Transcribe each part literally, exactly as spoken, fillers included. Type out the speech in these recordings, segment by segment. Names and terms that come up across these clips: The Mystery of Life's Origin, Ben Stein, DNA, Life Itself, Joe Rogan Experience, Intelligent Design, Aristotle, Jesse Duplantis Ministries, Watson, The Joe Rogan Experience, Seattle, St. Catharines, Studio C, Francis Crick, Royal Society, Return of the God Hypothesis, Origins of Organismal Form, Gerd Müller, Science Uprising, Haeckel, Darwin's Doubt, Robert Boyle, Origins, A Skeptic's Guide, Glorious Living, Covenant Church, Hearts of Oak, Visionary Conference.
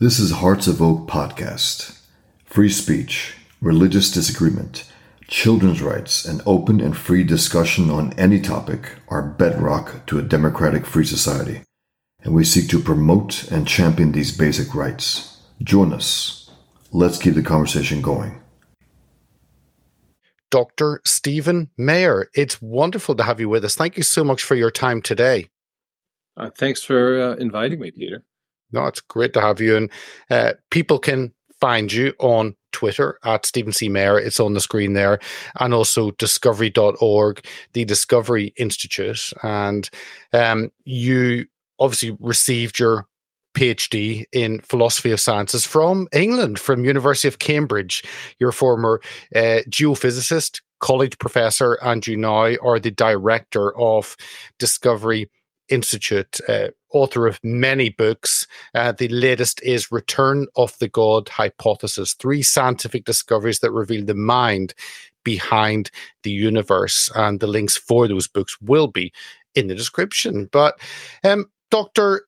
This is Hearts of Oak podcast. Free speech, religious disagreement, children's rights, and open and free discussion on any topic are bedrock to a democratic free society, and we seek to promote and champion these basic rights. Join us. Let's keep the conversation going. Doctor Stephen Meyer, it's wonderful to have you with us. Thank you so much for your time today. Uh, thanks for uh, inviting me, Peter. No, it's great to have you. And uh, people can find you on Twitter at Stephen C. Meyer. It's on the screen there. And also discovery dot org, the Discovery Institute. And um, you obviously received your PhD in philosophy of sciences from England, from University of Cambridge. You're a former uh, geophysicist, college professor, and you now are the director of Discovery Institute, uh, author of many books. Uh, the latest is Return of the God Hypothesis, three scientific discoveries that reveal the mind behind the universe. And the links for those books will be in the description. But um, Doctor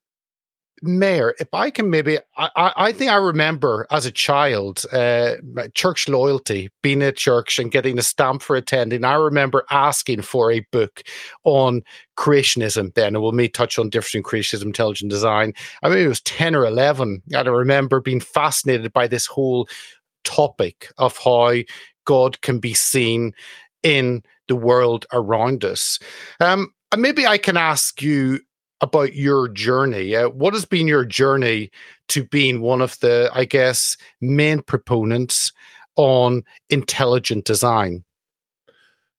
Meyer, if I can maybe, I, I think I remember as a child, uh, church loyalty, being at church and getting a stamp for attending. I remember asking for a book on creationism then, and we'll may touch on difference in creationism, intelligent design. I mean, it was ten or eleven, and I remember being fascinated by this whole topic of how God can be seen in the world around us. Um, and maybe I can ask you about your journey. Uh, what has been your journey to being one of the, I guess, main proponents on intelligent design?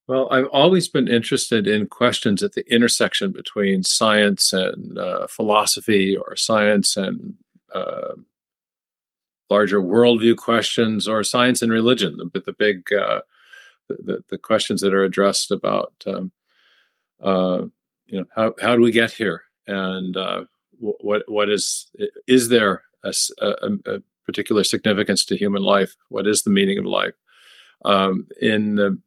Well, I've always been interested in questions at the intersection between science and uh, philosophy, or science and uh, larger worldview questions, or science and religion, the, the big uh, the, the questions that are addressed about um, uh, you know, how, how do we get here? And uh, what what is is there a, a, a particular significance to human life? What is the meaning of life? Um, in the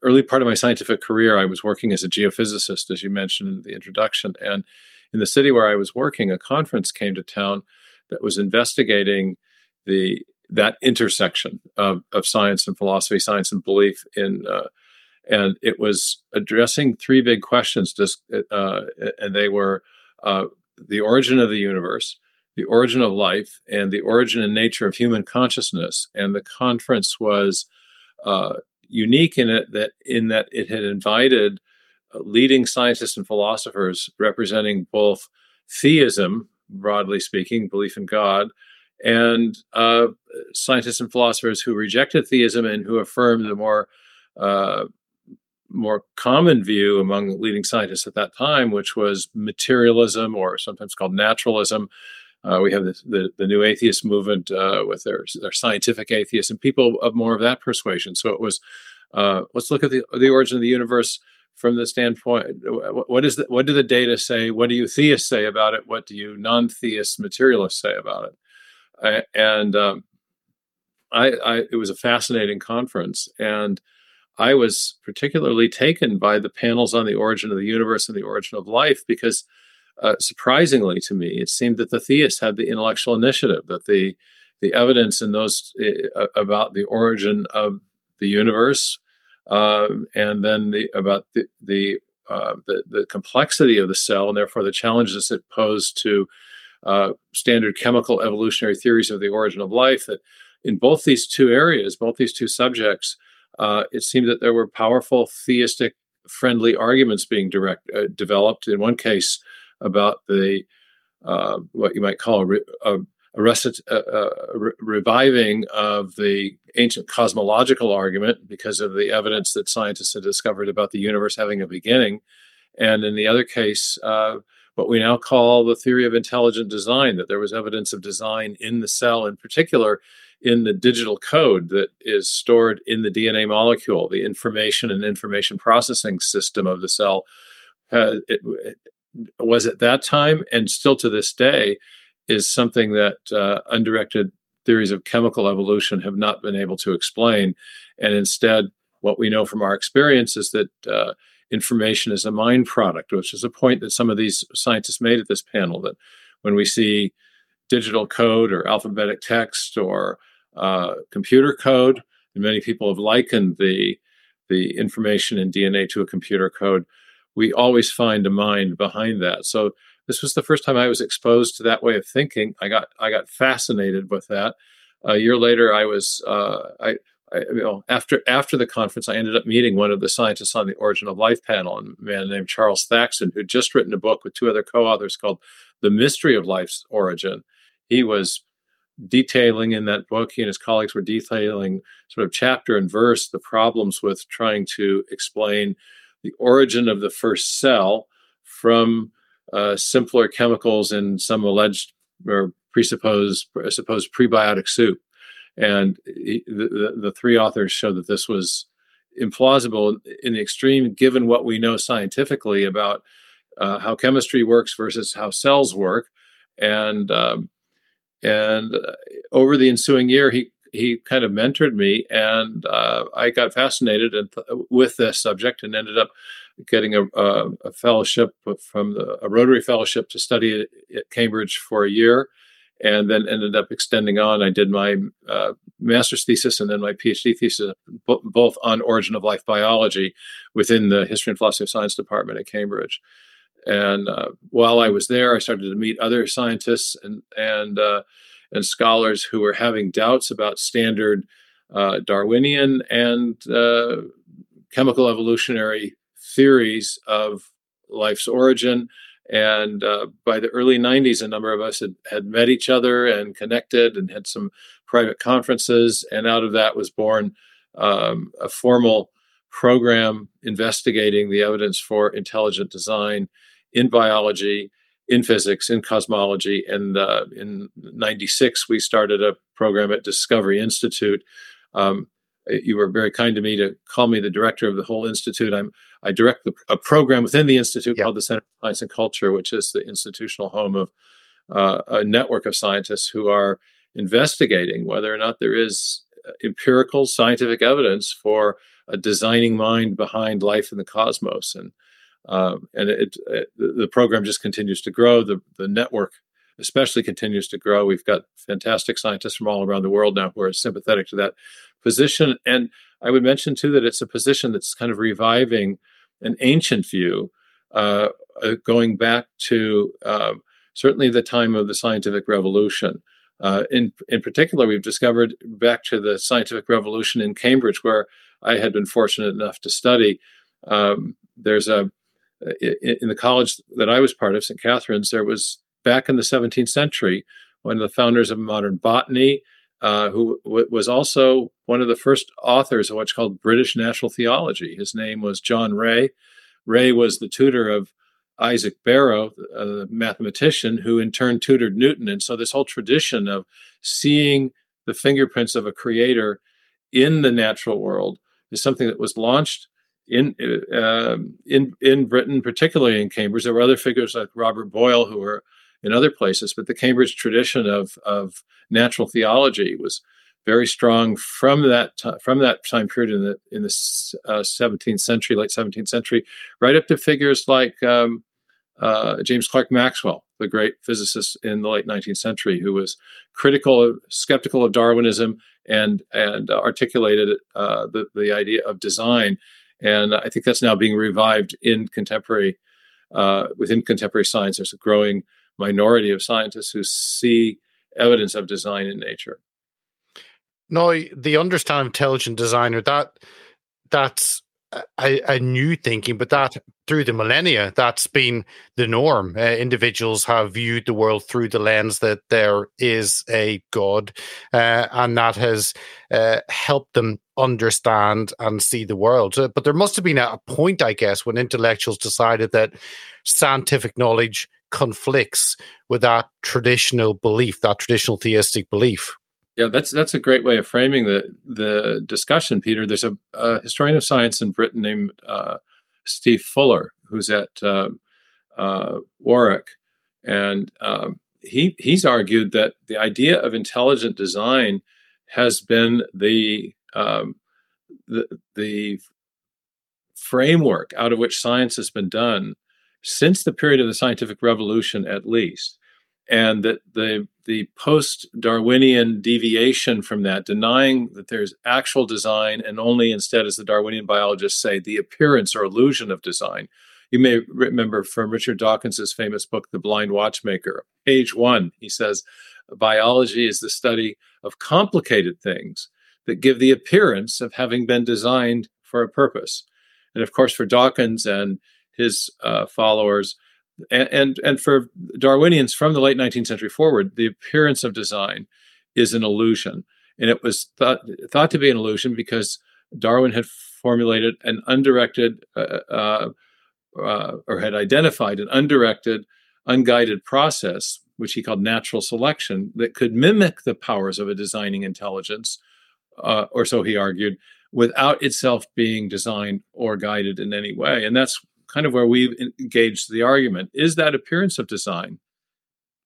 early part of my scientific career, I was working as a geophysicist, as you mentioned in the introduction. And in the city where I was working, a conference came to town that was investigating the that intersection of, of science and philosophy, science and belief in. Uh, And it was addressing three big questions, just, uh, and they were uh, the origin of the universe, the origin of life, and the origin and nature of human consciousness. And the conference was uh, unique in it that in that it had invited uh, leading scientists and philosophers representing both theism, broadly speaking, belief in God, and uh, scientists and philosophers who rejected theism and who affirmed the more uh, more common view among leading scientists at that time, which was materialism, or sometimes called naturalism. Uh, we have the, the, the new atheist movement uh, with their, their scientific atheists and people of more of that persuasion. So it was, uh, let's look at the, the origin of the universe from the standpoint, what is the, what do the data say? What do you theists say about it? What do you non-theist materialists say about it? I, and um, I, I, it was a fascinating conference. And I was particularly taken by the panels on the origin of the universe and the origin of life because, uh, surprisingly to me, it seemed that the theists had the intellectual initiative, that the the evidence in those uh, about the origin of the universe, uh, and then the, about the the, uh, the the complexity of the cell, and therefore the challenges it posed to uh, standard chemical evolutionary theories of the origin of life, that in both these two areas, both these two subjects, Uh, it seemed that there were powerful theistic friendly arguments being direct, uh, developed. In one case, about the uh, what you might call a, re- a, a, recit- a, a re- reviving of the ancient cosmological argument because of the evidence that scientists had discovered about the universe having a beginning. And in the other case, uh, what we now call the theory of intelligent design, that there was evidence of design in the cell, in particular in the digital code that is stored in the D N A molecule. The information and information processing system of the cell uh, it, it was at that time, and still to this day, is something that uh, undirected theories of chemical evolution have not been able to explain. And instead, what we know from our experience is that uh, information is a mind product, which is a point that some of these scientists made at this panel, that when we see digital code or alphabetic text or uh, computer code. And many people have likened the the information in D N A to a computer code. We always find a mind behind that. So this was the first time I was exposed to that way of thinking. I got I got fascinated with that. A year later, I was uh, I, I you know after after the conference, I ended up meeting one of the scientists on the Origin of Life panel, a man named Charles Thaxton, who'd just written a book with two other co-authors called The Mystery of Life's Origin. He was detailing in that book, he and his colleagues were detailing sort of chapter and verse the problems with trying to explain the origin of the first cell from uh, simpler chemicals in some alleged or presupposed supposed prebiotic soup. And he, the, the three authors showed that this was implausible in the extreme, given what we know scientifically about uh, how chemistry works versus how cells work. And um, and over the ensuing year, he he kind of mentored me, and uh, I got fascinated and th- with this subject, and ended up getting a, a, a fellowship from the, a Rotary Fellowship to study at, at Cambridge for a year, and then ended up extending on. I did my uh, master's thesis and then my PhD thesis, b- both on origin of life biology within the History and Philosophy of Science department at Cambridge. And uh, while I was there, I started to meet other scientists and and uh, and scholars who were having doubts about standard uh, Darwinian and uh, chemical evolutionary theories of life's origin. And uh, by the early nineties, a number of us had, had met each other and connected and had some private conferences. And out of that was born um, a formal program investigating the evidence for intelligent design in biology, in physics, in cosmology. And uh, in ninety-six, we started a program at Discovery Institute. Um, you were very kind to me to call me the director of the whole institute. I'm I direct the, a program within the institute yep. called the Center for Science and Culture, which is the institutional home of uh, a network of scientists who are investigating whether or not there is empirical scientific evidence for a designing mind behind life in the cosmos. And um, and it, it, the program just continues to grow. The, the network especially continues to grow. We've got fantastic scientists from all around the world now who are sympathetic to that position. And I would mention, too, that it's a position that's kind of reviving an ancient view, uh, going back to uh, certainly the time of the scientific revolution. Uh, in in particular, we've discovered back to the scientific revolution in Cambridge, where I had been fortunate enough to study. Um, there's a in the college that I was part of, Saint Catharines, there was back in the seventeenth century, one of the founders of modern botany, Uh, who w- was also one of the first authors of what's called British natural theology. His name was John Ray. Ray was the tutor of Isaac Barrow, a mathematician, who in turn tutored Newton. And so this whole tradition of seeing the fingerprints of a creator in the natural world is something that was launched in uh, in in Britain, particularly in Cambridge. There were other figures like Robert Boyle who were in other places, but the Cambridge tradition of of natural theology was very strong from that t- from that time period in the in the uh, seventeenth century, late seventeenth century, right up to figures like um, uh, James Clerk Maxwell, the great physicist in the late nineteenth century, who was critical, skeptical of Darwinism, and and articulated uh, the the idea of design. And I think that's now being revived in contemporary uh, within contemporary science. There's a growing minority of scientists who see evidence of design in nature. Now, the understand intelligent designer, that that's a, a new thinking, but that through the millennia, that's been the norm. Uh, individuals have viewed the world through the lens that there is a God, uh, and that has uh, helped them understand and see the world. Uh, but there must have been a point, I guess, when intellectuals decided that scientific knowledge conflicts with that traditional belief, that traditional theistic belief. Yeah, that's that's a great way of framing the the discussion, Peter. There's a, a historian of science in Britain named uh, Steve Fuller, who's at uh, uh, Warwick, and um, he he's argued that the idea of intelligent design has been the um, the the framework out of which science has been done since the period of the scientific revolution, at least. and that the the post-Darwinian deviation from that, denying that there's actual design and only instead, as the Darwinian biologists say, the appearance or illusion of design. You may remember from Richard Dawkins' famous book, The Blind Watchmaker, page one, he says, biology is the study of complicated things that give the appearance of having been designed for a purpose. And of course, for Dawkins and his uh, followers, and, and and for Darwinians from the late nineteenth century forward, the appearance of design is an illusion. And it was thought, thought to be an illusion because Darwin had formulated an undirected, uh, uh, uh, or had identified an undirected, unguided process, which he called natural selection, that could mimic the powers of a designing intelligence, uh, or so he argued, without itself being designed or guided in any way. And that's kind of where we've engaged the argument. Is that appearance of design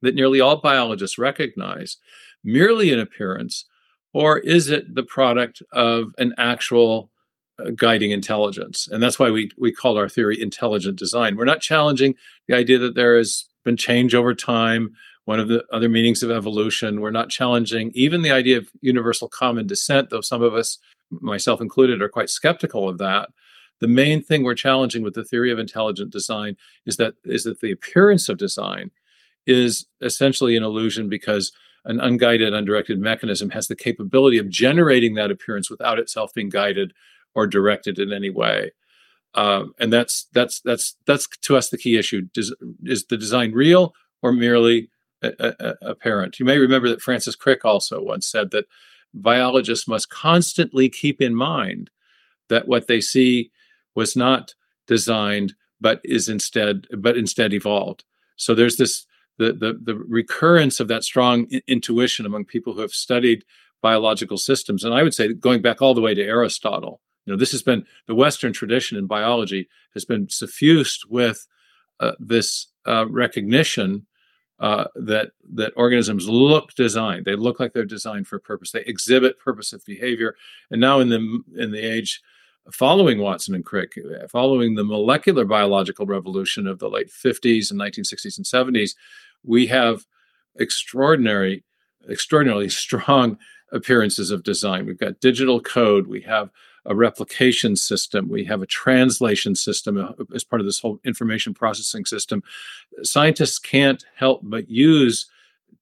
that nearly all biologists recognize merely an appearance, or is it the product of an actual uh, guiding intelligence? And that's why we we called our theory intelligent design. We're not challenging the idea that there has been change over time, one of the other meanings of evolution. We're not challenging even the idea of universal common descent, though some of us, myself included, are quite skeptical of that. The main thing we're challenging with the theory of intelligent design is that is that the appearance of design is essentially an illusion because an unguided, undirected mechanism has the capability of generating that appearance without itself being guided or directed in any way. Um, and that's that's that's that's to us the key issue: Does, is the design real or merely a, a, a apparent? You may remember that Francis Crick also once said that biologists must constantly keep in mind that what they see was not designed, but is instead, but instead evolved. So there's this the the, the recurrence of that strong i- intuition among people who have studied biological systems, and I would say going back all the way to Aristotle. You know, this has been the Western tradition in biology has been suffused with uh, this uh, recognition uh, that that organisms look designed. They look like they're designed for a purpose. They exhibit purposive behavior, and now in the in the age following Watson and Crick, following the molecular biological revolution of the late fifties and nineteen sixties and seventies, we have extraordinary, extraordinarily strong appearances of design. We've got digital code. We have a replication system. We have a translation system as part of this whole information processing system. Scientists can't help but use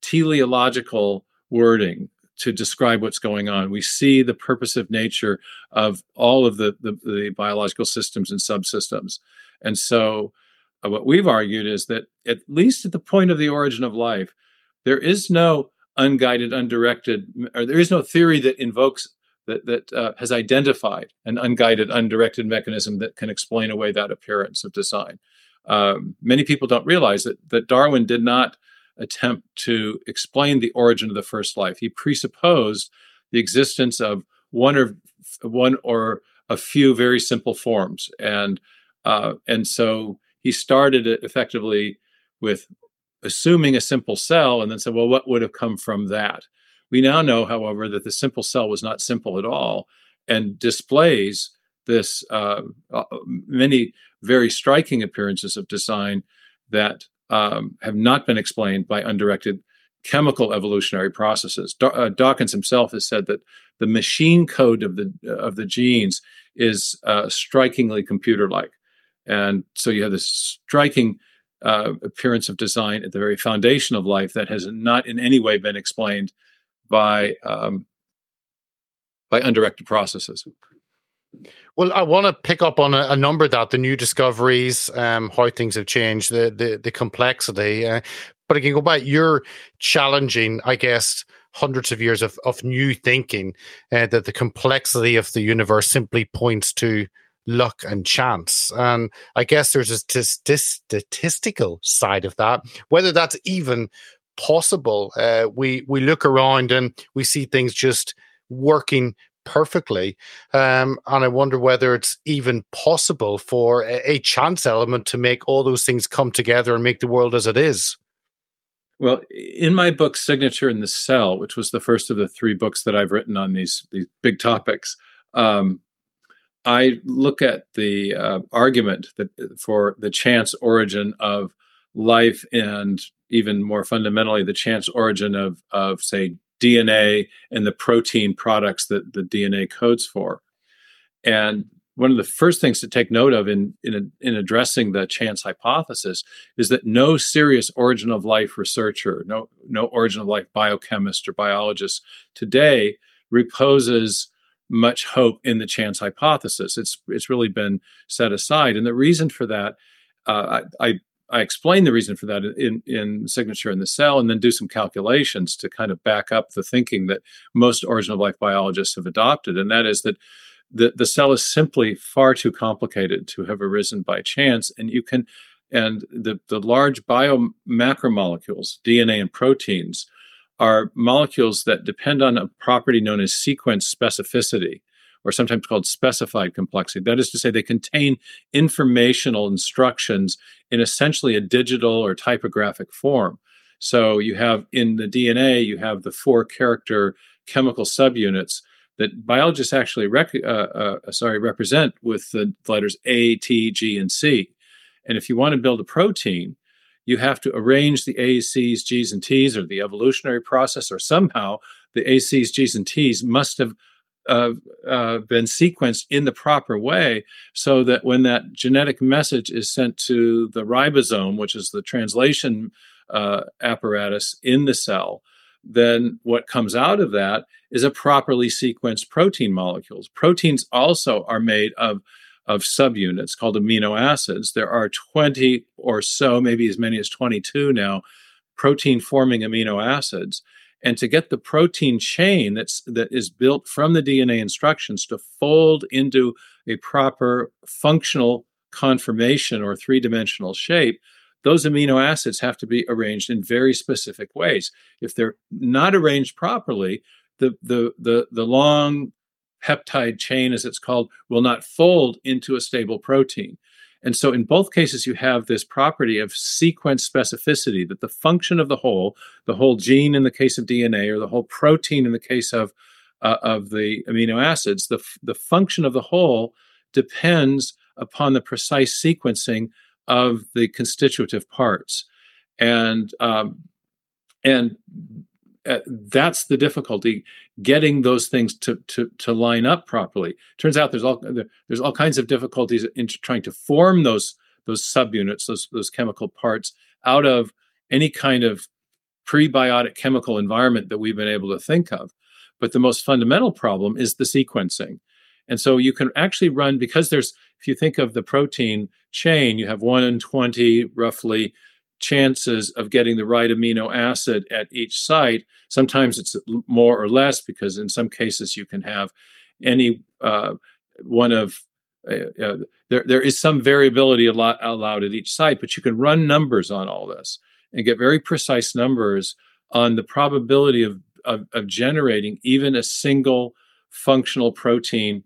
teleological wording to describe what's going on. We see the purposive nature of all of the, the, the biological systems and subsystems. And so uh, what we've argued is that at least at the point of the origin of life, there is no unguided, undirected, or there is no theory that invokes, that, that uh, has identified an unguided, undirected mechanism that can explain away that appearance of design. Um, many people don't realize that that Darwin did not attempt to explain the origin of the first life. He presupposed the existence of one or one or a few very simple forms, and uh, and so he started it effectively with assuming a simple cell, and then said, "Well, what would have come from that?" We now know, however, that the simple cell was not simple at all, and displays this uh, many very striking appearances of design that Um, have not been explained by undirected chemical evolutionary processes. Da- uh, Dawkins himself has said that the machine code of the uh, of the genes is uh, strikingly computer-like, and so you have this striking uh, appearance of design at the very foundation of life that has not in any way been explained by um, by undirected processes. Well, I want to pick up on a, a number of that, the new discoveries, um, how things have changed, the the, the complexity. Uh, but I can go back, you're challenging, I guess, hundreds of years of, of new thinking, uh, that the complexity of the universe simply points to luck and chance. And I guess there's this, this, this statistical side of that, whether that's even possible. Uh, we, we look around and we see things just working perfectly, um, and I wonder whether it's even possible for a, a chance element to make all those things come together and make the world as it is. Well, in my book, Signature in the Cell, which was the first of the three books that I've written on these, these big topics, um, I look at the uh, argument that for the chance origin of life and even more fundamentally, the chance origin of, of say, D N A and the protein products that the D N A codes for. And one of the first things to take note of in, in, in addressing the chance hypothesis is that no serious origin of life researcher, no, no origin of life biochemist or biologist today reposes much hope in the chance hypothesis. It's it's really been set aside. And the reason for that, uh, I, I I explain the reason for that in, in Signature in the Cell, and then do some calculations to kind of back up the thinking that most origin of life biologists have adopted. And that is that the, the cell is simply far too complicated to have arisen by chance. And you can, and the, the large bio macromolecules, D N A and proteins, are molecules that depend on a property known as sequence specificity, or sometimes called specified complexity. That is to say, they contain informational instructions in essentially a digital or typographic form. So you have in the D N A, you have the four character chemical subunits that biologists actually rec- uh, uh, sorry, represent with the letters A, T, G, and C. And if you want to build a protein, you have to arrange the A's, C's, G's, and T's, or the evolutionary process, or somehow the A's, C's, G's, and T's must have Uh, uh, been sequenced in the proper way, so that when that genetic message is sent to the ribosome, which is the translation uh, apparatus in the cell, then what comes out of that is a properly sequenced protein molecules. Proteins also are made of, of subunits called amino acids. There are twenty or so, maybe as many as twenty-two now, protein-forming amino acids. And to get the protein chain that's that is built from the D N A instructions to fold into a proper functional conformation or three-dimensional shape, those amino acids have to be arranged in very specific ways. If they're not arranged properly, the the the, the long peptide chain, as it's called, will not fold into a stable protein. And so in both cases, you have this property of sequence specificity, that the function of the whole, the whole gene in the case of D N A, or the whole protein in the case of, uh, of the amino acids, the, the function of the whole depends upon the precise sequencing of the constitutive parts. And, um, and uh, that's the difficulty, getting those things to, to, to line up properly. Turns out there's all there's all kinds of difficulties in trying to form those those subunits, those those chemical parts, out of any kind of prebiotic chemical environment that we've been able to think of. But the most fundamental problem is the sequencing. And so you can actually run, because there's, if you think of the protein chain, you have one in twenty roughly chances of getting the right amino acid at each site. Sometimes it's more or less, because in some cases you can have any uh, one of, uh, uh, there there is some variability allo- allowed at each site, but you can run numbers on all this and get very precise numbers on the probability of, of, of generating even a single functional protein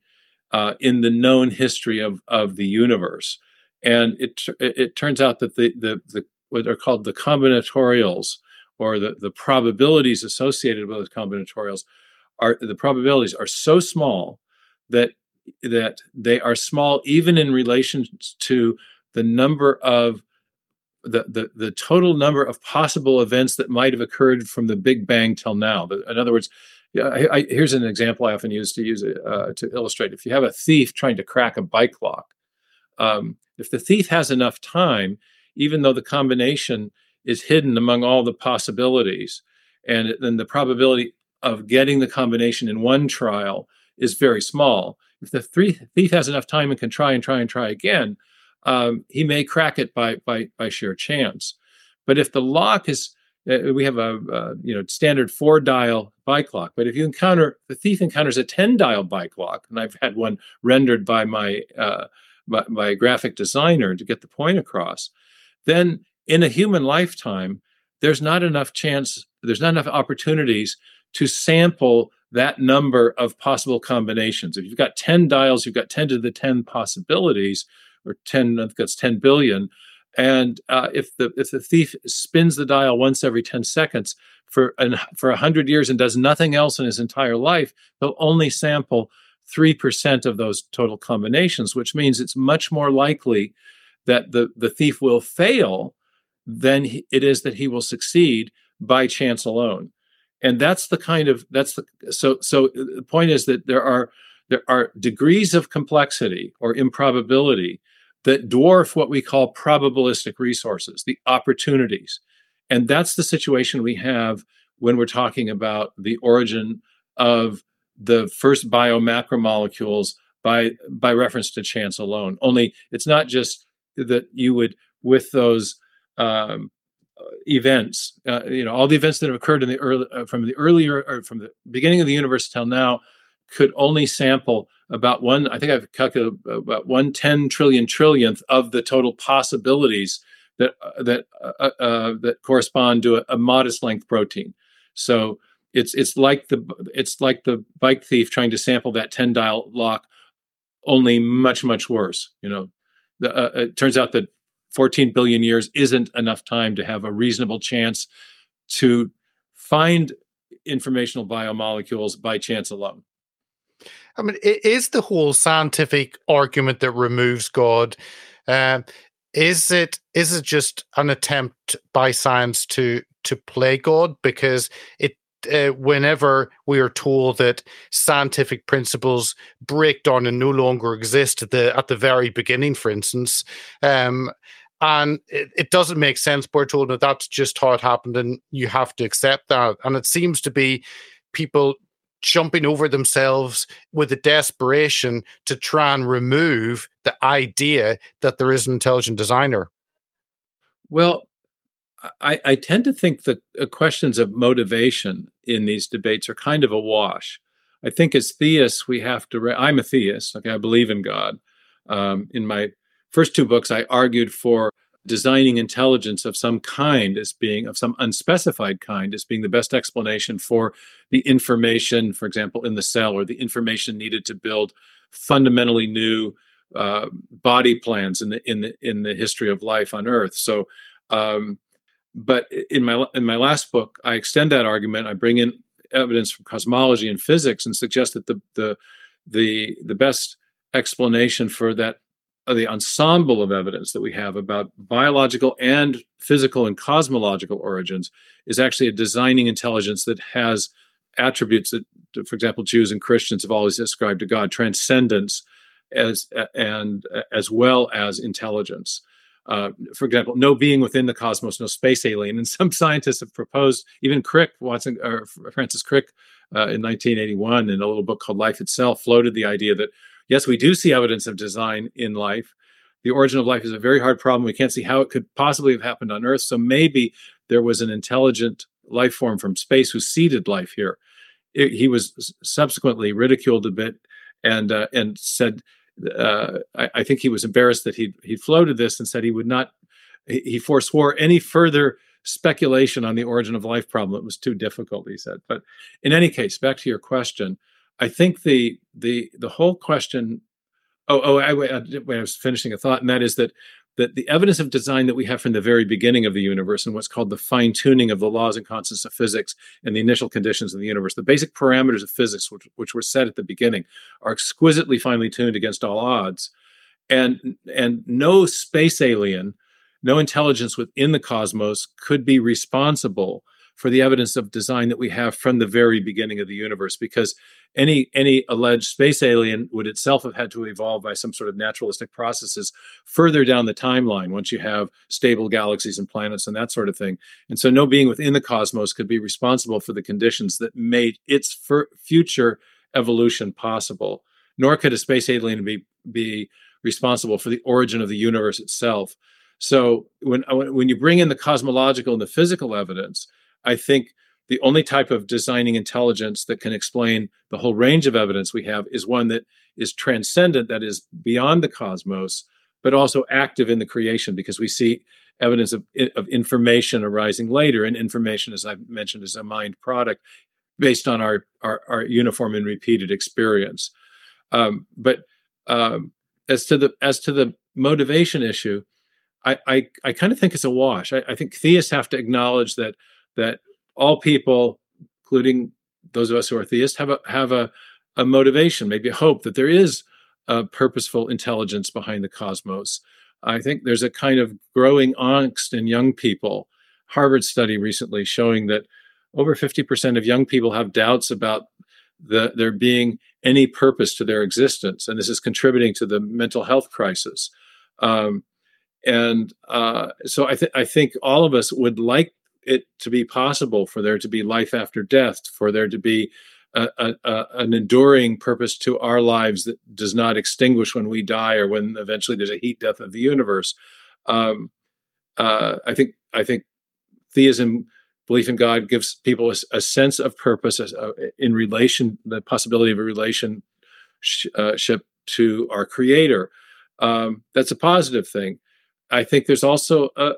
uh, in the known history of, of the universe. And it it turns out that the the, the what are called the combinatorials, or the, the probabilities associated with those combinatorials, are the probabilities are so small that that they are small even in relation to the number of the, the, the total number of possible events that might have occurred from the Big Bang till now. In other words, I, I, here's an example I often use to use uh, to illustrate. If you have a thief trying to crack a bike lock, um, if the thief has enough time, even though the combination is hidden among all the possibilities, and then the probability of getting the combination in one trial is very small. If the thief has enough time and can try and try and try again, um, he may crack it by by by sheer chance. But if the lock is, uh, we have a uh, you know standard four-dial bike lock. But if you encounter the thief encounters a ten-dial bike lock, and I've had one rendered by my uh, by, by a graphic designer to get the point across, then in a human lifetime, there's not enough chance, there's not enough opportunities to sample that number of possible combinations. If you've got ten dials, you've got ten to the ten possibilities, or ten, I think that's ten billion. And uh, if the if the thief spins the dial once every ten seconds for an, for one hundred years and does nothing else in his entire life, he'll only sample three percent of those total combinations, which means it's much more likely that the, the thief will fail then he, it is that he will succeed by chance alone. And that's the kind of, that's the, so, so the point is that there are, there are degrees of complexity or improbability that dwarf what we call probabilistic resources, the opportunities. And that's the situation we have when we're talking about the origin of the first biomacromolecules by by reference to chance alone. Only it's not just that you would, with those um, events, uh, you know, all the events that have occurred in the early, uh, from the earlier, or from the beginning of the universe till now, could only sample about one, I think I've calculated about one ten trillion trillionth of the total possibilities that uh, that uh, uh, that correspond to a, a modest length protein. So it's it's like the it's like the bike thief trying to sample that ten dial lock, only much much worse. You know, the, uh, it turns out that fourteen billion years isn't enough time to have a reasonable chance to find informational biomolecules by chance alone. I mean, it is the whole scientific argument that removes God. Um, is it is it just an attempt by science to to play God? Because it uh, whenever we are told that scientific principles break down and no longer exist at the at the very beginning, for instance, um, and it, it doesn't make sense, we're told that that's just how it happened, and you have to accept that. And it seems to be people jumping over themselves with a desperation to try and remove the idea that there is an intelligent designer. Well, I, I tend to think that uh, questions of motivation in these debates are kind of a wash. I think as theists, we have to. Re- I'm a theist. Okay, I believe in God. Um, in my first two books, I argued for designing intelligence of some kind as being, of some unspecified kind, as being the best explanation for the information, for example, in the cell, or the information needed to build fundamentally new uh, body plans in the in the in the history of life on Earth. So, um, but in my in my last book, I extend that argument. I bring in evidence from cosmology and physics and suggest that the the the the best explanation for that, the ensemble of evidence that we have about biological and physical and cosmological origins, is actually a designing intelligence that has attributes that, for example, Jews and Christians have always ascribed to God: transcendence, as and as well as intelligence. Uh, for example, no being within the cosmos, no space alien. And some scientists have proposed, even Crick, Watson, or Francis Crick, uh, in nineteen eighty-one, in a little book called Life Itself, floated the idea that, yes, we do see evidence of design in life. The origin of life is a very hard problem. We can't see how it could possibly have happened on Earth. So maybe there was an intelligent life form from space who seeded life here. It, he was subsequently ridiculed a bit, and uh, and said, uh, I, I think he was embarrassed that he he floated this, and said he would not. He, he forswore any further speculation on the origin of life problem. It was too difficult, he said. But in any case, back to your question. I think the the the whole question. Oh, oh! I, I was finishing a thought, and that is that that the evidence of design that we have from the very beginning of the universe, and what's called the fine tuning of the laws and constants of physics and the initial conditions of the universe, the basic parameters of physics, which, which were set at the beginning, are exquisitely finely tuned against all odds, and and no space alien, no intelligence within the cosmos could be responsible for the evidence of design that we have from the very beginning of the universe, because any any alleged space alien would itself have had to evolve by some sort of naturalistic processes further down the timeline, once you have stable galaxies and planets and that sort of thing. And so no being within the cosmos could be responsible for the conditions that made its fur- future evolution possible, nor could a space alien be, be responsible for the origin of the universe itself. So when when you bring in the cosmological and the physical evidence, I think the only type of designing intelligence that can explain the whole range of evidence we have is one that is transcendent, that is beyond the cosmos, but also active in the creation, because we see evidence of, of information arising later. And information, as I've mentioned, is a mind product based on our, our, our uniform and repeated experience. Um, but um, as to the as to the motivation issue, I, I, I kind of think it's a wash. I, I think theists have to acknowledge that that all people, including those of us who are theists, have a have a, a motivation, maybe a hope that there is a purposeful intelligence behind the cosmos. I think there's a kind of growing angst in young people. Harvard study recently showing that over fifty percent of young people have doubts about the, there being any purpose to their existence. And this is contributing to the mental health crisis. Um, and uh, so I, th- I think all of us would like it to be possible for there to be life after death, for there to be a, a, a, an enduring purpose to our lives that does not extinguish when we die or when eventually there's a heat death of the universe. Um, uh, I think I think theism, belief in God, gives people a, a sense of purpose uh, in relation, the possibility of a relationship to our Creator. Um, that's a positive thing. I think there's also a,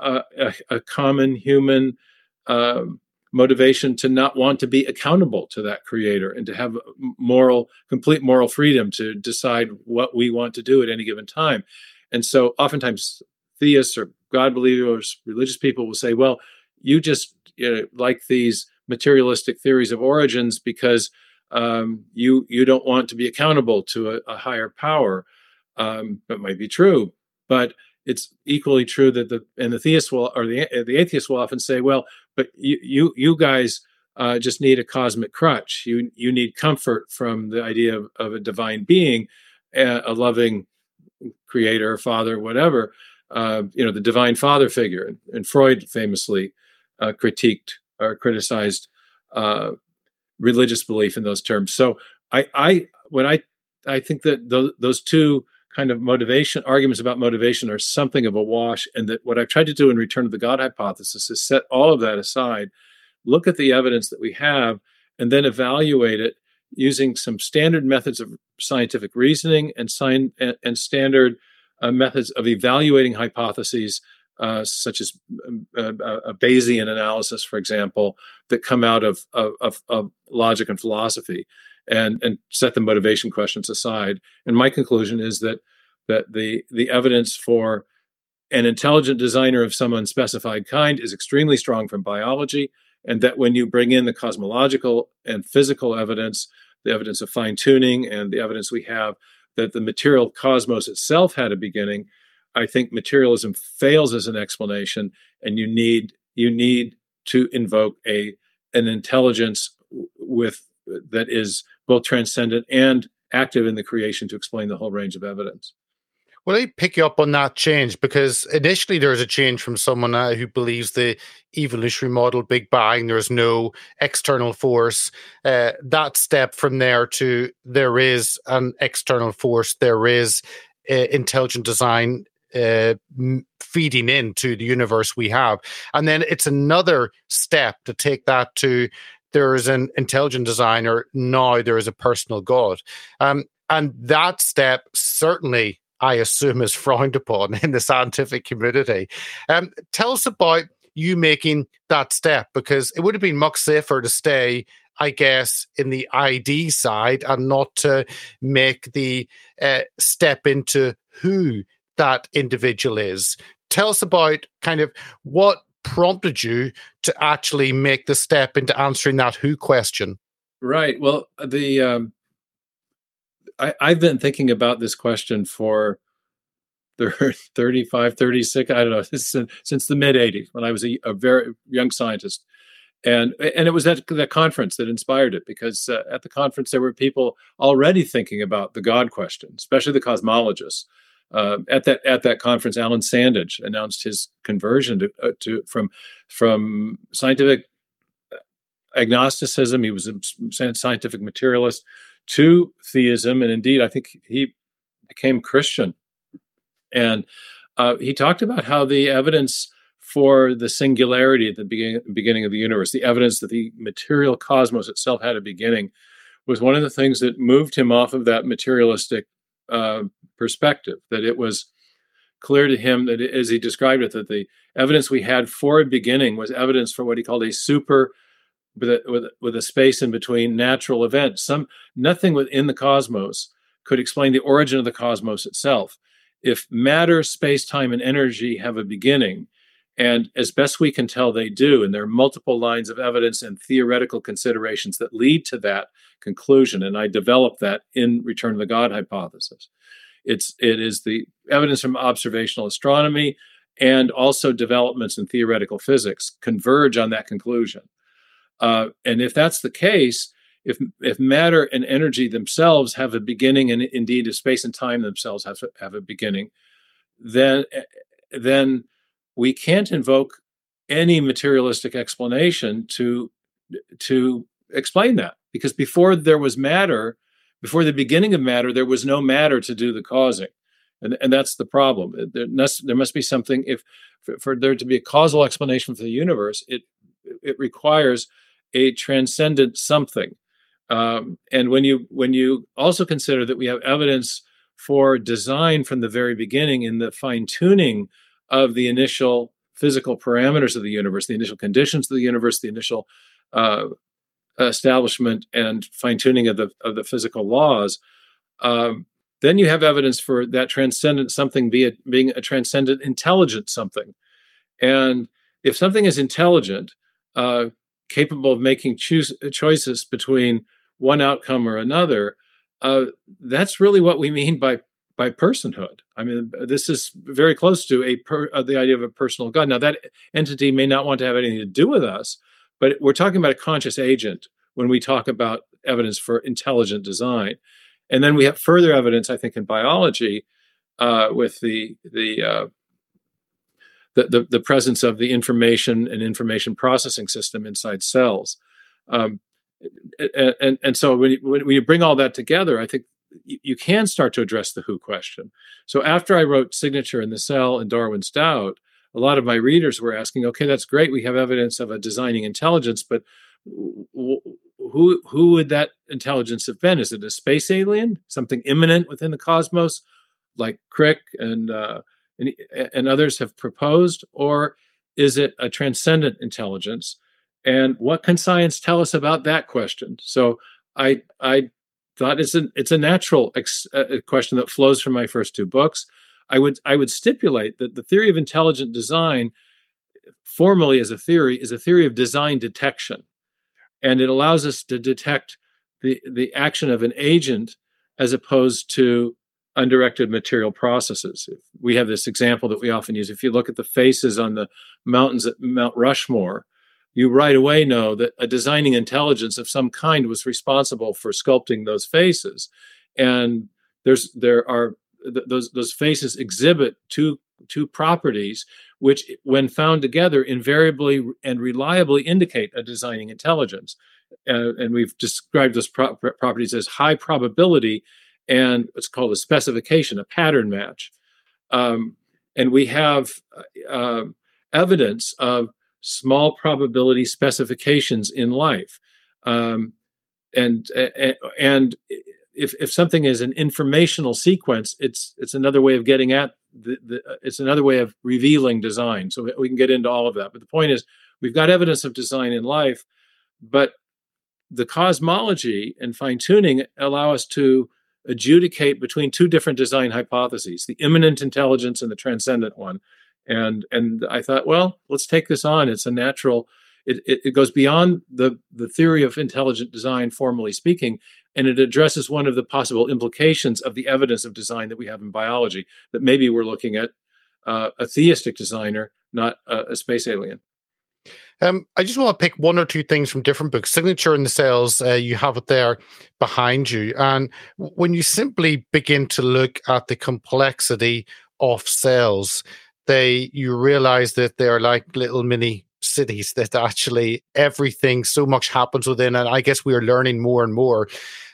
a, a common human uh, motivation to not want to be accountable to that Creator and to have moral, complete moral freedom to decide what we want to do at any given time. And so oftentimes theists or God believers, religious people will say, well, you just you know, like these materialistic theories of origins because um, you you don't want to be accountable to a, a higher power. Um, that might be true, but it's equally true that the and the theists will or the the atheists will often say, well, but you you you guys uh, just need a cosmic crutch. You you need comfort from the idea of, of a divine being, a, a loving Creator, Father, whatever. Uh, you know, the divine father figure, and, and Freud famously uh, critiqued or criticized uh, religious belief in those terms. So I, I when I I think that those, those two kind of motivation arguments about motivation are something of a wash, and that what I've tried to do in Return of the God Hypothesis is set all of that aside, look at the evidence that we have, and then evaluate it using some standard methods of scientific reasoning and sign and, and standard uh, methods of evaluating hypotheses, uh, such as uh, a Bayesian analysis, for example, that come out of of, of logic and philosophy. And, and set the motivation questions aside. And my conclusion is that that the the evidence for an intelligent designer of some unspecified kind is extremely strong from biology, and that when you bring in the cosmological and physical evidence, the evidence of fine-tuning and the evidence we have that the material cosmos itself had a beginning, I think materialism fails as an explanation, and you need you need to invoke a an intelligence with that is both transcendent and active in the creation to explain the whole range of evidence. Well, I pick you up on that change, because initially there's a change from someone who believes the evolutionary model, Big Bang, there's no external force. Uh, that step from there to there is an external force, there is uh, intelligent design uh, feeding into the universe we have. And then it's another step to take that to there is an intelligent designer, now there is a personal God. Um, and that step certainly, I assume, is frowned upon in the scientific community. Um, tell us about you making that step, because it would have been much safer to stay, I guess, in the I D side and not to make the uh, step into who that individual is. Tell us about kind of what prompted you to actually make the step into answering that who question? Right. Well, the um, I, I've been thinking about this question for thirty-five, thirty-six, I don't know, since, since the mid-eighties, when I was a, a very young scientist. And and it was at the conference that inspired it, because uh, at the conference there were people already thinking about the God question, especially the cosmologists. Uh, at that at that conference, Alan Sandage announced his conversion to, uh, to from from scientific agnosticism. He was a scientific materialist to theism, and indeed, I think he became Christian. And uh, he talked about how the evidence for the singularity at the beginning beginning of the universe, the evidence that the material cosmos itself had a beginning, was one of the things that moved him off of that materialistic Uh, perspective, that it was clear to him that, as he described it, that the evidence we had for a beginning was evidence for what he called a super, with a, with, with a space in between, natural event. Some nothing within the cosmos could explain the origin of the cosmos itself. If matter, space, time, and energy have a beginning, and as best we can tell, they do, and there are multiple lines of evidence and theoretical considerations that lead to that conclusion, and I developed that in Return of the God Hypothesis. It's it is the evidence from observational astronomy and also developments in theoretical physics converge on that conclusion. Uh, and if that's the case, if if matter and energy themselves have a beginning, and indeed if space and time themselves have have a beginning, then then we can't invoke any materialistic explanation to to explain that, because before there was matter, before the beginning of matter, there was no matter to do the causing. And, and that's the problem. There must, there must be something. If for, for there to be a causal explanation for the universe, it it requires a transcendent something. Um, and when you when you also consider that we have evidence for design from the very beginning in the fine-tuning of the initial physical parameters of the universe, the initial conditions of the universe, the initial uh, establishment and fine-tuning of the of the physical laws. Um, Then you have evidence for that transcendent something be it being a transcendent intelligent something. And if something is intelligent, uh, capable of making choose, choices between one outcome or another, uh, that's really what we mean by by personhood. I mean, this is very close to a per, uh, the idea of a personal God. Now, that entity may not want to have anything to do with us, but we're talking about a conscious agent when we talk about evidence for intelligent design. And then we have further evidence, I think, in biology, uh, with the the, uh, the the the presence of the information and information processing system inside cells, um, and and so when you, when you bring all that together, I think you, you can start to address the who question. So after I wrote Signature in the Cell and Darwin's Doubt, a lot of my readers were asking, "Okay, that's great. We have evidence of a designing intelligence, but." W- Who who would that intelligence have been? Is it a space alien, something imminent within the cosmos, like Crick and uh, and, and others have proposed, or is it a transcendent intelligence? And what can science tell us about that question? So I I thought it's an it's a natural ex, uh, question that flows from my first two books. I would I would stipulate that the theory of intelligent design, formally as a theory, is a theory of design detection. And it allows us to detect the, the action of an agent as opposed to undirected material processes. We have this example that we often use. If you look at the faces on the mountains at Mount Rushmore, you right away know that a designing intelligence of some kind was responsible for sculpting those faces. And there's there are th- those those faces exhibit two two properties, which when found together invariably and reliably indicate a designing intelligence. Uh, and we've described those pro- properties as high probability and what's called a specification, a pattern match. Um, and we have uh, evidence of small probability specifications in life. Um, and, and, and if, if something is an informational sequence, it's, it's another way of getting at The, the, it's another way of revealing design. So we can get into all of that. But the point is, we've got evidence of design in life, but the cosmology and fine-tuning allow us to adjudicate between two different design hypotheses, the immanent intelligence and the transcendent one. And and I thought, well, let's take this on. It's a natural, it, it, it goes beyond the, the theory of intelligent design, formally speaking, and it addresses one of the possible implications of the evidence of design that we have in biology, that maybe we're looking at uh, a theistic designer, not a, a space alien. Um, I just want to pick one or two things from different books. Signature in the Cells, uh, you have it there behind you. And when you simply begin to look at the complexity of cells, they you realize that they're like little mini cities, that actually everything, so much happens within, and I guess we are learning more and more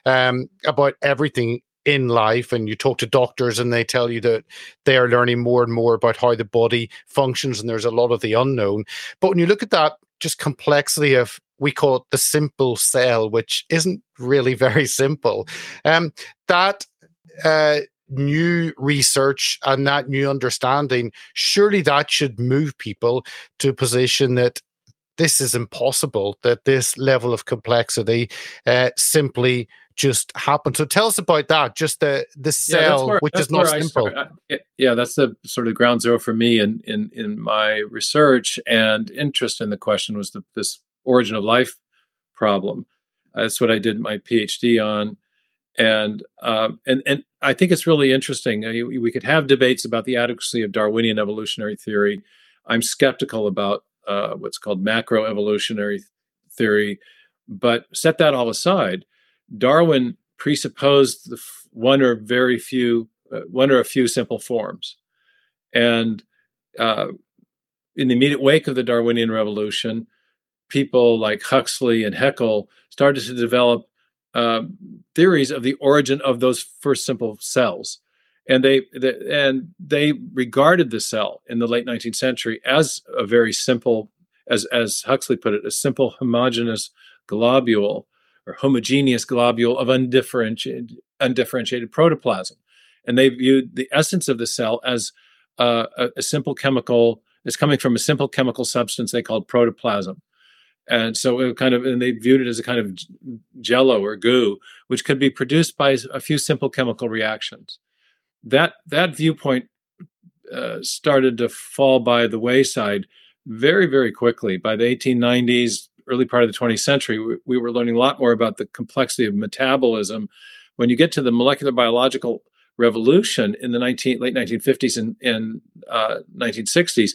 um, about everything in life. And you talk to doctors and they tell you that they are learning more and more about how the body functions, and there's a lot of the unknown. But when you look at that just complexity of, we call it the simple cell, which isn't really very simple, um, that uh, new research and that new understanding, surely that should move people to a position that this is impossible, that this level of complexity uh, simply just happens. So tell us about that, just the, the cell, yeah, where, which is not simple. I, yeah, that's the sort of ground zero for me in, in, in my research and interest in the question was the, this origin of life problem. Uh, that's what I did my PhD on. And uh, and and I think it's really interesting. I mean, we could have debates about the adequacy of Darwinian evolutionary theory. I'm skeptical about uh, what's called macroevolutionary theory. But set that all aside, Darwin presupposed the f- one or very few, uh, one or a few simple forms. And uh, in the immediate wake of the Darwinian Revolution, people like Huxley and Haeckel started to develop Uh, theories of the origin of those first simple cells, and they, they and they regarded the cell in the late nineteenth century as a very simple, as as Huxley put it, a simple homogeneous globule or homogeneous globule of undifferentiated undifferentiated protoplasm, and they viewed the essence of the cell as uh, a, a simple chemical, as coming from a simple chemical substance they called protoplasm. And so it kind of, and they viewed it as a kind of jello or goo, which could be produced by a few simple chemical reactions. That that viewpoint uh, started to fall by the wayside very, very quickly. By the eighteen nineties, early part of the twentieth century, we, we were learning a lot more about the complexity of metabolism. When you get to the molecular biological revolution in the nineteen, late nineteen fifties and, and uh, nineteen sixties,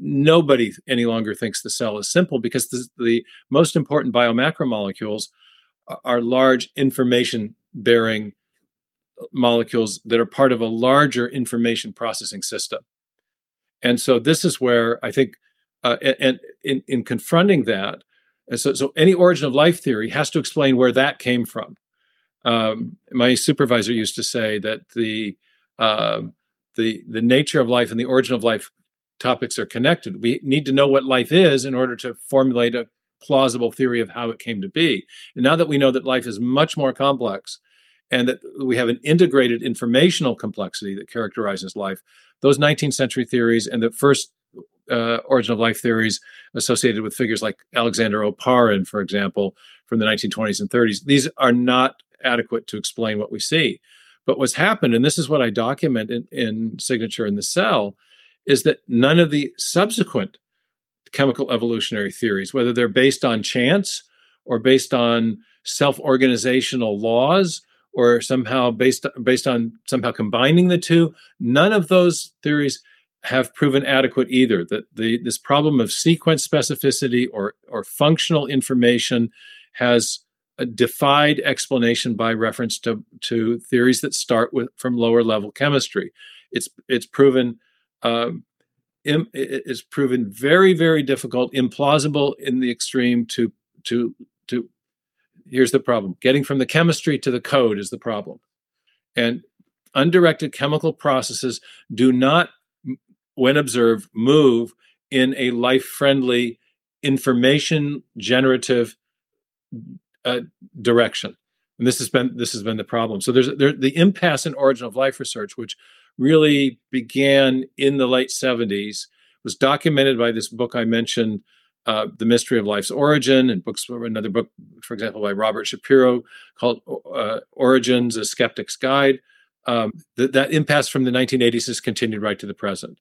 nobody any longer thinks the cell is simple, because the, the most important biomacromolecules are large information-bearing molecules that are part of a larger information processing system. And so this is where I think, uh, and, and in, in confronting that, and so, so any origin of life theory has to explain where that came from. Um, my supervisor used to say that the uh, the the nature of life and the origin of life topics are connected. We need to know what life is in order to formulate a plausible theory of how it came to be. And now that we know that life is much more complex and that we have an integrated informational complexity that characterizes life, those nineteenth century theories and the first uh, origin of life theories associated with figures like Alexander Oparin, for example, from the nineteen twenties and thirties, these are not adequate to explain what we see. But what's happened, and this is what I document in, in Signature in the Cell, is that none of the subsequent chemical evolutionary theories, whether they're based on chance or based on self-organizational laws or somehow based, based on somehow combining the two, none of those theories have proven adequate either. That the this problem of sequence specificity or, or functional information has defied explanation by reference to, to theories that start with from lower-level chemistry. It's it's proven... Um, it's proven very, very difficult, implausible in the extreme to, to, to, here's the problem. Getting from the chemistry to the code is the problem. And undirected chemical processes do not, when observed, move in a life-friendly, information-generative uh, direction. And this has been, this has been the problem. So there's there, the impasse in origin of life research, which really began in the late seventies, was documented by this book I mentioned, uh, The Mystery of Life's Origin, and books, another book, for example, by Robert Shapiro called uh, Origins, A Skeptic's Guide. Um, th- that impasse from the nineteen eighties has continued right to the present.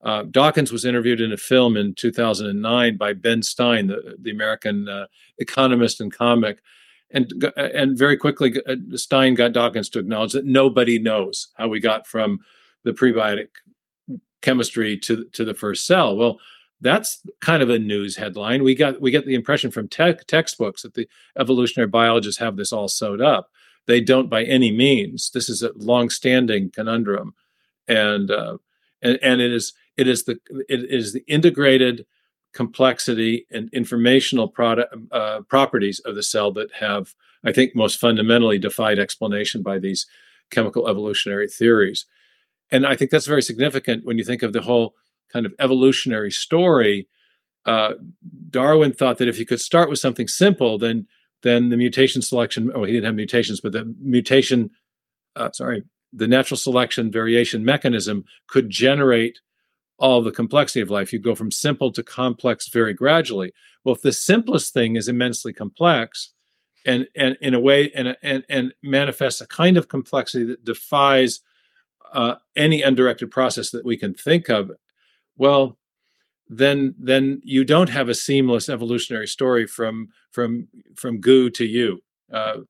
Uh, Dawkins was interviewed in a film in two thousand nine by Ben Stein, the, the American uh, economist and comic. And and very quickly, Stein got Dawkins to acknowledge that nobody knows how we got from the prebiotic chemistry to to the first cell. Well, that's kind of a news headline. We got we get the impression from te- textbooks that the evolutionary biologists have this all sewed up. They don't by any means. This is a longstanding conundrum, and uh, and and it is it is the it is the integrated complexity and informational product, uh, properties of the cell that have, I think, most fundamentally defied explanation by these chemical evolutionary theories. And I think that's very significant when you think of the whole kind of evolutionary story. Uh, Darwin thought that if you could start with something simple, then then the mutation selection, oh, he didn't have mutations, but the mutation, uh, sorry, the natural selection variation mechanism could generate all the complexity of life. You go from simple to complex very gradually. Well, if the simplest thing is immensely complex and and in a way and and, and manifests a kind of complexity that defies uh, any undirected process that we can think of, well, then then you don't have a seamless evolutionary story from from from goo to you. Uh,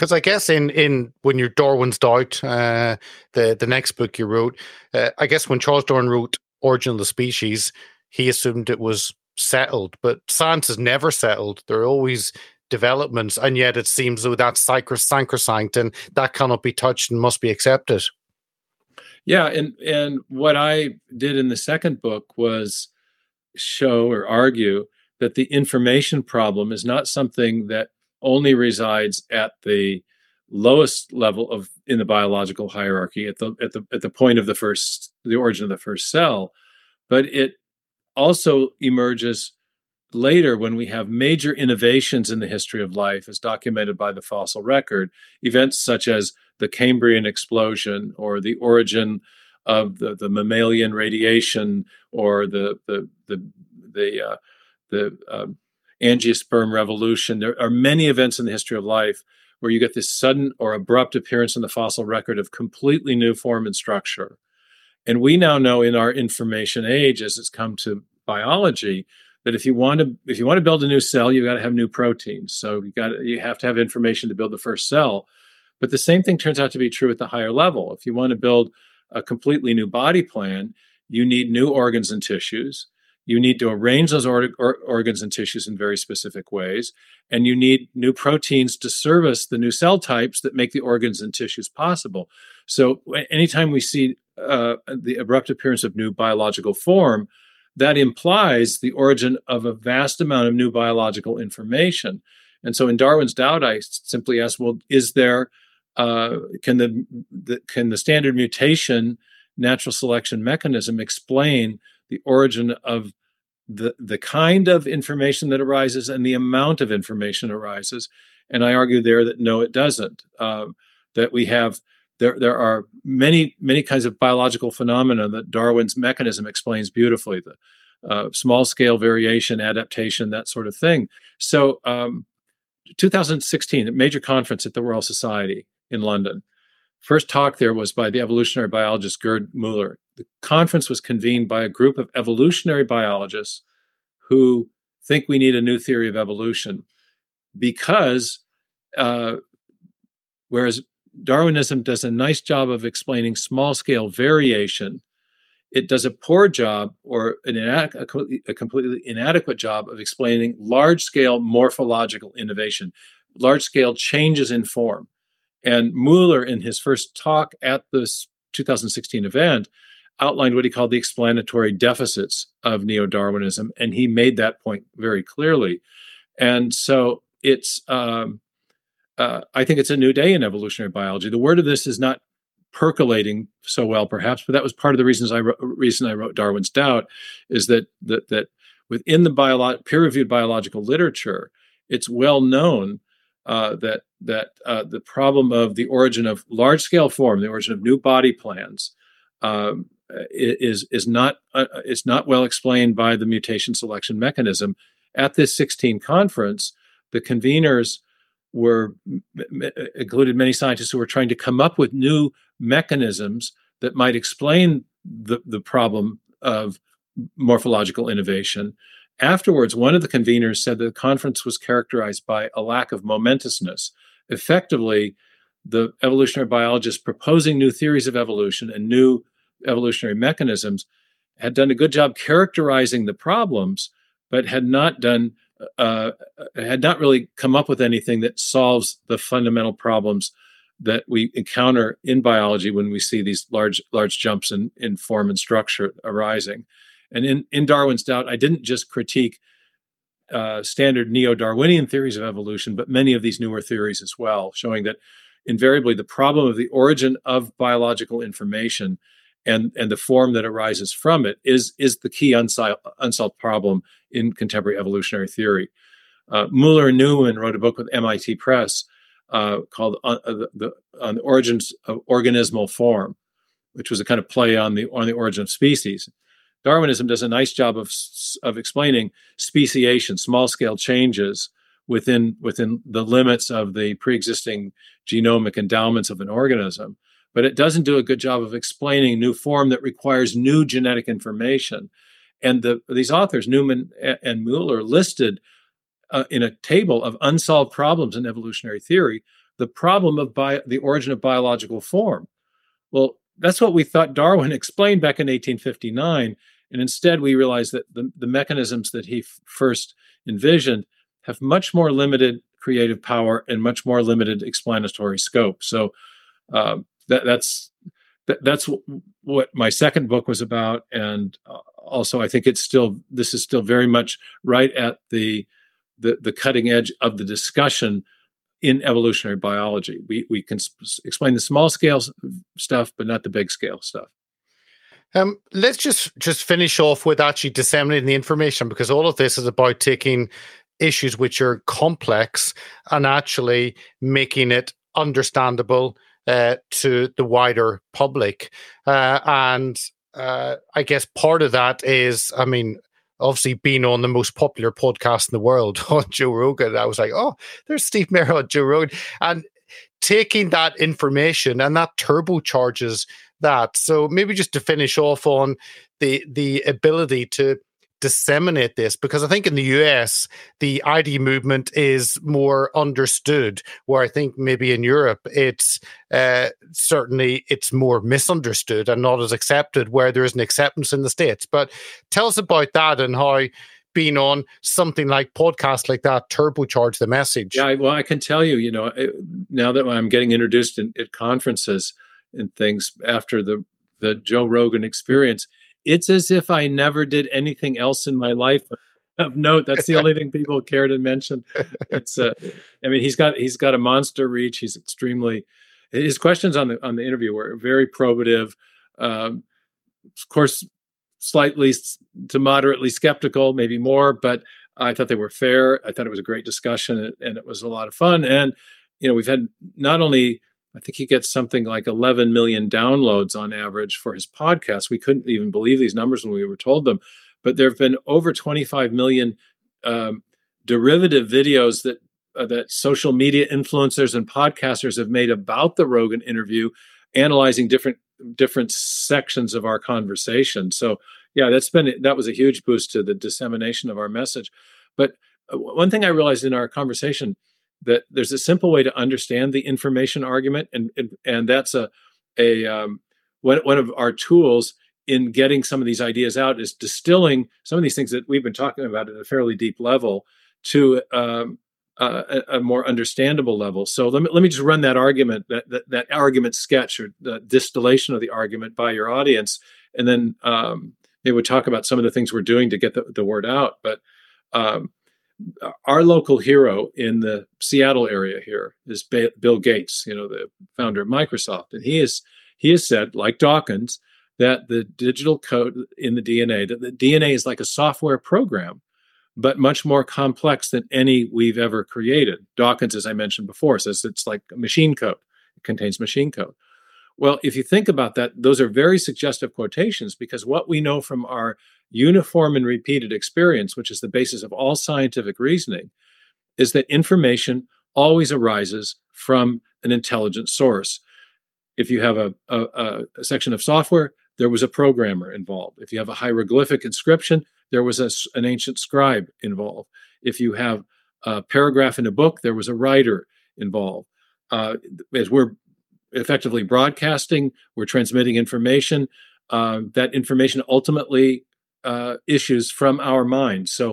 Because I guess in, in when you're Darwin's Doubt, uh, the, the next book you wrote, uh, I guess when Charles Darwin wrote Origin of the Species, he assumed it was settled. But science is never settled. There are always developments. And yet it seems though that's sacrosanct and that cannot be touched and must be accepted. Yeah. And, and what I did in the second book was show or argue that the information problem is not something that only resides at the lowest level of in the biological hierarchy, at the at the at the point of the first the origin of the first cell, but it also emerges later when we have major innovations in the history of life, as documented by the fossil record. Events such as the Cambrian explosion, or the origin of the, the mammalian radiation, or the the the the uh, the uh, angiosperm revolution. There are many events in the history of life where you get this sudden or abrupt appearance in the fossil record of completely new form and structure. And we now know in our information age, as it's come to biology, that if you want to if you want to build a new cell, you've got to have new proteins. So you got you have to have information to build the first cell. But the same thing turns out to be true at the higher level. If you want to build a completely new body plan, you need new organs and tissues. You need to arrange those or, or, organs and tissues in very specific ways. And you need new proteins to service the new cell types that make the organs and tissues possible. So anytime we see uh, the abrupt appearance of new biological form, that implies the origin of a vast amount of new biological information. And so in Darwin's Doubt, I simply asked, well, is there, uh, can the, the can the standard mutation natural selection mechanism explain the origin of the the kind of information that arises and the amount of information arises? And I argue there that no, it doesn't. Uh, that we have, there there are many, many kinds of biological phenomena that Darwin's mechanism explains beautifully, the uh, small scale variation, adaptation, that sort of thing. So um, two thousand sixteen, a major conference at the Royal Society in London. First talk there was by the evolutionary biologist Gerd Müller. The conference was convened by a group of evolutionary biologists who think we need a new theory of evolution because, uh, whereas Darwinism does a nice job of explaining small-scale variation, it does a poor job or an inadequ- a completely inadequate job of explaining large-scale morphological innovation, large-scale changes in form. And Müller, in his first talk at this two thousand sixteen event, outlined what he called the explanatory deficits of neo-Darwinism, and he made that point very clearly. And so it's, um, uh, I think it's a new day in evolutionary biology. The word of this is not percolating so well, perhaps, but that was part of the reasons I ro- reason I wrote Darwin's Doubt, is that that, that within the bio- peer-reviewed biological literature, it's well known Uh, that that uh, the problem of the origin of large-scale form, the origin of new body plans, um, is is not uh, is not well explained by the mutation selection mechanism. At this sixteen conference, the conveners were m- included many scientists who were trying to come up with new mechanisms that might explain the the problem of morphological innovation. Afterwards, one of the conveners said that the conference was characterized by a lack of momentousness. Effectively, the evolutionary biologists proposing new theories of evolution and new evolutionary mechanisms had done a good job characterizing the problems, but had not done, uh, had not really come up with anything that solves the fundamental problems that we encounter in biology when we see these large, large jumps in, in form and structure arising. And in, in Darwin's Doubt, I didn't just critique uh, standard neo-Darwinian theories of evolution, but many of these newer theories as well, showing that invariably the problem of the origin of biological information and, and the form that arises from it is, is the key unsol- unsolved problem in contemporary evolutionary theory. Uh, Müller and Newman wrote a book with M I T Press uh, called on, uh, the, on the Origins of Organismal Form, which was a kind of play on the on the origin of species. Darwinism does a nice job of of explaining speciation, small-scale changes within within the limits of the pre-existing genomic endowments of an organism, but it doesn't do a good job of explaining new form that requires new genetic information. And the, these authors, Newman and Müller, listed uh, in a table of unsolved problems in evolutionary theory the problem of bio, the origin of biological form. Well, that's what we thought Darwin explained back in eighteen fifty-nine. And instead, we realized that the, the mechanisms that he f- first envisioned have much more limited creative power and much more limited explanatory scope. So uh, that, that's that, that's w- what my second book was about. And uh, also, I think it's still this is still very much right at the the, the cutting edge of the discussion in evolutionary biology. We we can sp- explain the small scale stuff, but not the big scale stuff. Um, let's just, just finish off with actually disseminating the information, because all of this is about taking issues which are complex and actually making it understandable uh, to the wider public. Uh, and uh, I guess part of that is, I mean, obviously being on the most popular podcast in the world on Joe Rogan, I was like, oh, there's Steve Meyer on Joe Rogan. And taking that information, and that turbocharges that. So maybe just to finish off on the the ability to disseminate this, because I think in the U S, the I D movement is more understood, where I think maybe in Europe, it's uh, certainly it's more misunderstood and not as accepted, where there is an acceptance in the States. But tell us about that and how being on something like podcasts like that turbocharge the message. Yeah, well, I can tell you, you know, now that I'm getting introduced in, at conferences and things after the, the Joe Rogan experience, it's as if I never did anything else in my life of note. That's the only thing people care to mention. It's, uh, I mean, he's got he's got a monster reach. He's extremely, his questions on the on the interview were very probative, um, of course, slightly to moderately skeptical, maybe more, but I thought they were fair. I thought it was a great discussion, and it was a lot of fun. And you know, we've had not only, I think he gets something like eleven million downloads on average for his podcast. We couldn't even believe these numbers when we were told them, but there have been over twenty-five million um, derivative videos that uh, that social media influencers and podcasters have made about the Rogan interview, analyzing different different sections of our conversation. So, yeah, that's been that was a huge boost to the dissemination of our message. But one thing I realized in our conversation, that there's a simple way to understand the information argument, and and, and that's a a um, one one of our tools in getting some of these ideas out is distilling some of these things that we've been talking about at a fairly deep level to um, a, a more understandable level. So let me let me just run that argument, that that, that argument sketch or the distillation of the argument by your audience, and then um, maybe we'll talk about some of the things we're doing to get the, the word out. But um, our local hero in the Seattle area here is ba- Bill Gates, you know, the founder of Microsoft. And he is he has said, like Dawkins, that the digital code in the D N A, that the D N A is like a software program, but much more complex than any we've ever created. Dawkins, as I mentioned before, says it's like a machine code. It contains machine code. Well, if you think about that, those are very suggestive quotations, because what we know from our uniform and repeated experience, which is the basis of all scientific reasoning, is that information always arises from an intelligent source. If you have a, a, a section of software, there was a programmer involved. If you have a hieroglyphic inscription, there was a, an ancient scribe involved. If you have a paragraph in a book, there was a writer involved. Uh, as we're effectively broadcasting, we're transmitting information. Uh, that information ultimately Uh, issues from our mind. So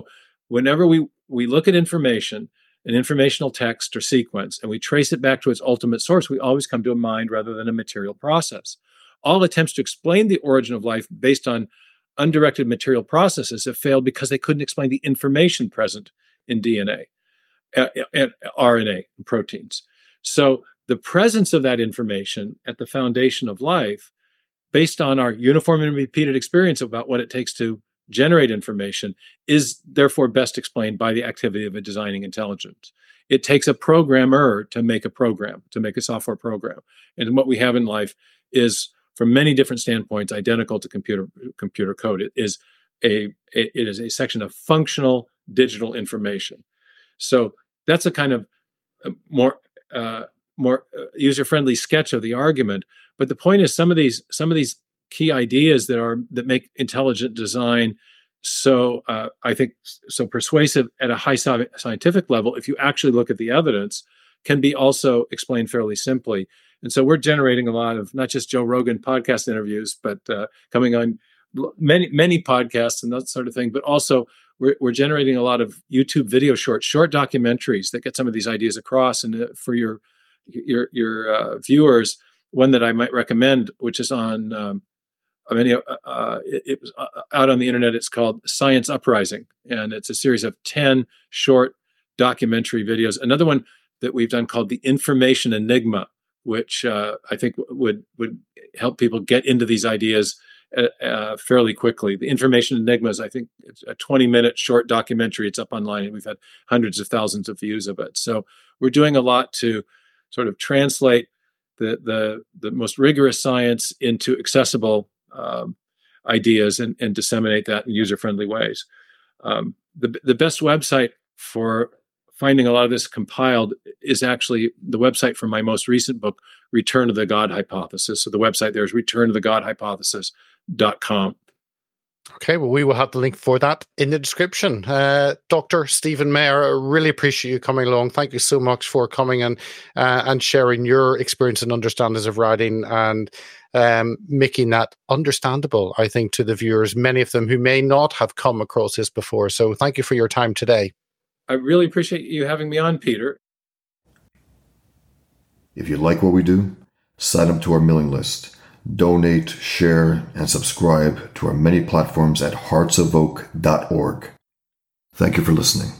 whenever we, we look at information, an informational text or sequence, and we trace it back to its ultimate source, we always come to a mind rather than a material process. All attempts to explain the origin of life based on undirected material processes have failed because they couldn't explain the information present in D N A, uh, and R N A, and proteins. So the presence of that information at the foundation of life, based on our uniform and repeated experience about what it takes to generate information, is therefore best explained by the activity of a designing intelligence. It takes a programmer to make a program, to make a software program. And what we have in life is, from many different standpoints, identical to computer computer code. It is a it is a section of functional digital information. So that's a kind of more uh, more user-friendly sketch of the argument. But the point is, some of these some of these key ideas that are that make intelligent design so uh, I think so persuasive at a high sci- scientific level, if you actually look at the evidence, can be also explained fairly simply. And so we're generating a lot of not just Joe Rogan podcast interviews, but uh, coming on many, many podcasts and that sort of thing. But also we're, we're generating a lot of YouTube video short, short documentaries that get some of these ideas across. And uh, for your, your, your uh, viewers, one that I might recommend, which is on, um, I mean, uh, it, it was out on the internet. It's called Science Uprising. And it's a series of ten short documentary videos. Another one that we've done called The Information Enigma, which uh, I think would would help people get into these ideas uh, uh, fairly quickly. The Information Enigma is, I think, it's a twenty-minute short documentary. It's up online, and we've had hundreds of thousands of views of it. So we're doing a lot to sort of translate the the, the most rigorous science into accessible um, ideas and, and disseminate that in user-friendly ways. Um, the the best website for finding a lot of this compiled is actually the website for my most recent book, Return of the God Hypothesis. So the website there is return of the god hypothesis dot com. Okay, well, we will have the link for that in the description. Uh, Doctor Stephen Meyer, I really appreciate you coming along. Thank you so much for coming and uh, and sharing your experience and understandings of writing and um, making that understandable, I think, to the viewers, many of them who may not have come across this before. So thank you for your time today. I really appreciate you having me on, Peter. If you like what we do, sign up to our mailing list, donate, share, and subscribe to our many platforms at hearts of oak dot org. Thank you for listening.